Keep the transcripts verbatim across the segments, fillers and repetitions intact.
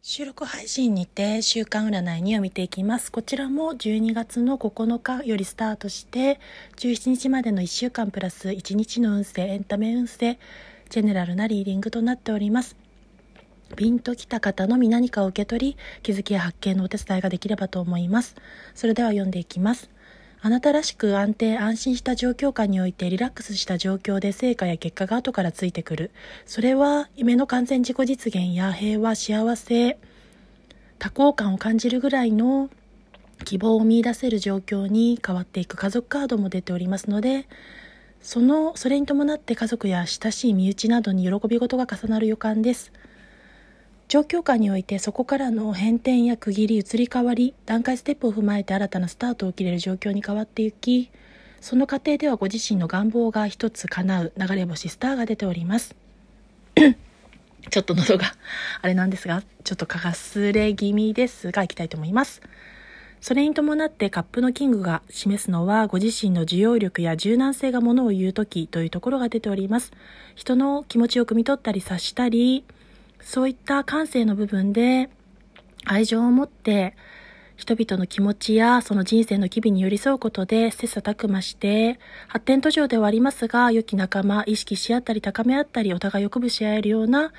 収録配信にて週間占いにを見ていきます。こちらもじゅうにがつのここのかよりスタートしてじゅうしちにちまでのいっしゅうかんプラスいちにちの運勢、エンタメ運勢、ジェネラルなリーディングとなっております。ピンときた方のみ何かを受け取り、気づきや発見のお手伝いができればと思います。それでは読んでいきます。あなたらしく安定安心した状況下においてリラックスした状況で成果や結果が後からついてくる。それは夢の完全自己実現や平和、幸せ、多幸感を感じるぐらいの希望を見出せる状況に変わっていく。家族カードも出ておりますので、そのそれに伴って家族や親しい身内などに喜び事が重なる予感です。状況下においてそこからの変転や区切り、移り変わり、段階ステップを踏まえて新たなスタートを切れる状況に変わっていき、その過程ではご自身の願望が一つ叶う流れ星スターが出ております。ちょっと喉があれなんですが、ちょっとかすれ気味ですが、いきたいと思います。それに伴ってカップのキングが示すのはご自身の受容力や柔軟性がものを言うときというところが出ております。人の気持ちを汲み取ったり察したり、そういった感性の部分で愛情を持って人々の気持ちやその人生の機微に寄り添うことで切磋琢磨して発展途上ではありますが、良き仲間、意識し合ったり高め合ったり、お互いを鼓舞し合えるような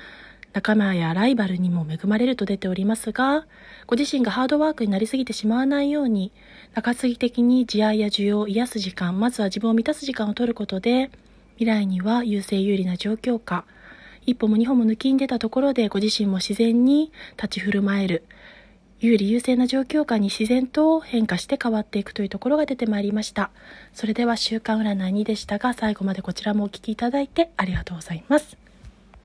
仲間やライバルにも恵まれると出ておりますが、ご自身がハードワークになりすぎてしまわないように中継ぎ的に慈愛や需要を癒す時間、まずは自分を満たす時間を取ることで未来には優勢有利な状況下、一歩も二歩も抜きに出たところでご自身も自然に立ち振る舞える有利優勢な状況下に自然と変化して変わっていくというところが出てまいりました。それでは週間占いにでしたが、最後までこちらもお聞きいただいてありがとうございます。